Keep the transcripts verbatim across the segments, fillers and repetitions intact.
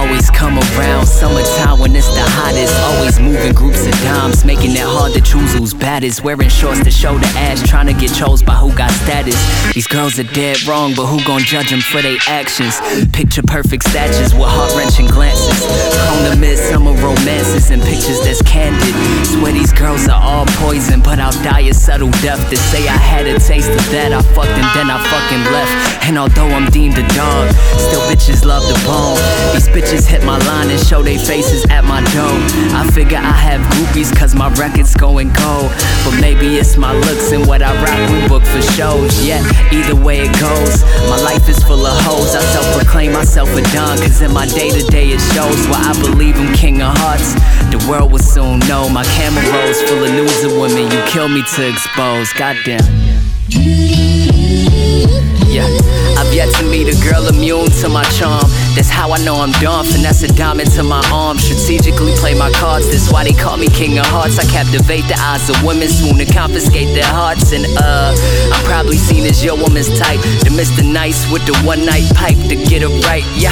always come around. Summertime when it's the hottest, always moving groups of dimes, making it hard to choose who's baddest. Wearing shorts to show the ass, trying to get chose by who got status. These girls are dead wrong, but who gon' judge them for they actions? Picture perfect statues with heart-wrenching glances, prone to midsummer romances and pictures that's candid. Swear these girls are all poison, but I'll die a subtle death to say I had a taste of that. I fucked and then I fucking left, and although I'm deemed a dog, still bitches love the bone. These bitches hit my line and show they faces at my door. I figure I have groupies cause my record's going gold, but maybe it's my looks and what I rock. We book for shows, yeah, either way it goes. My life is full of hoes, I self-proclaim myself a don, cause in my day-to-day it shows why I believe I'm king of hearts. The world will soon know. My camera rolls full of news of women you kill me to expose, goddamn. Yeah, I've yet to meet a girl immune to my charm. That's how I know I'm dumb, and that's a diamond to my arm. Strategically play my cards, that's why they call me king of hearts. I captivate the eyes of women, soon to confiscate their hearts. And uh, I'm probably seen as your woman's type, to miss the nights with the one night pipe, to get it right, yeah.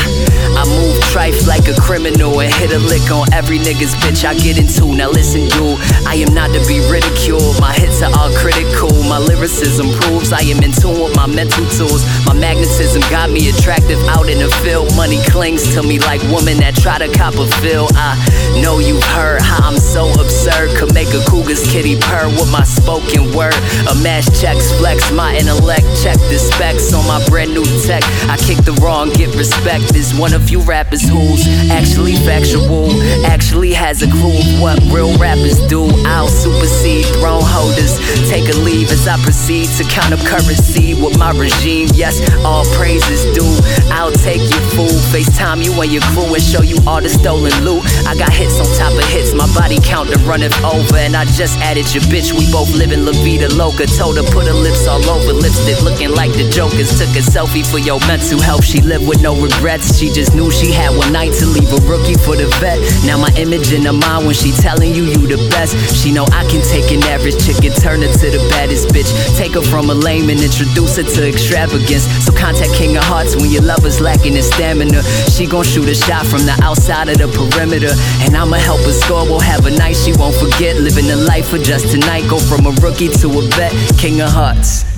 I move trife like a criminal and hit a lick on every nigga's bitch I get into. Now listen dude, I am not to be ridiculed, my hits are all critical. My lyricism proves I am in tune with my mental tools. My magnetism got me attractive out in the field. Money clings to me like women that try to cop a feel. I know you've heard how I'm so absurd, could make a cougar's kitty purr with my spoken word. A mash checks flex my intellect, check the specs on my brand new tech. I kick the wrong, get respect. Is one of you rappers who's actually factual, actually has a clue of what real rappers do. I'll supersede throne holders, take a leave as I proceed to count up currency with my regime. Yes, all praises due, I'll take you fool. FaceTime you and your crew and show you all the stolen loot. I got hits on top of hits, my body count to run it over. And I just added your bitch, we both living La Vida Loca. Told her put her lips all over lipstick, looking like the Jokers. Took a selfie for your mental health, she lived with no regrets. She just knew she had one night to leave a rookie for the vet. Now my image in her mind when she telling you you the best. She know I can take an average chick and turn her to the baddest bitch. Take her from a lame and introduce her to extravagance. So contact king of hearts when your lover's lacking in stamina. She gon' shoot a shot from the outside of the perimeter, and I'ma help her score, we'll have a night she won't forget. Living a life for just tonight, go from a rookie to a vet, king of hearts.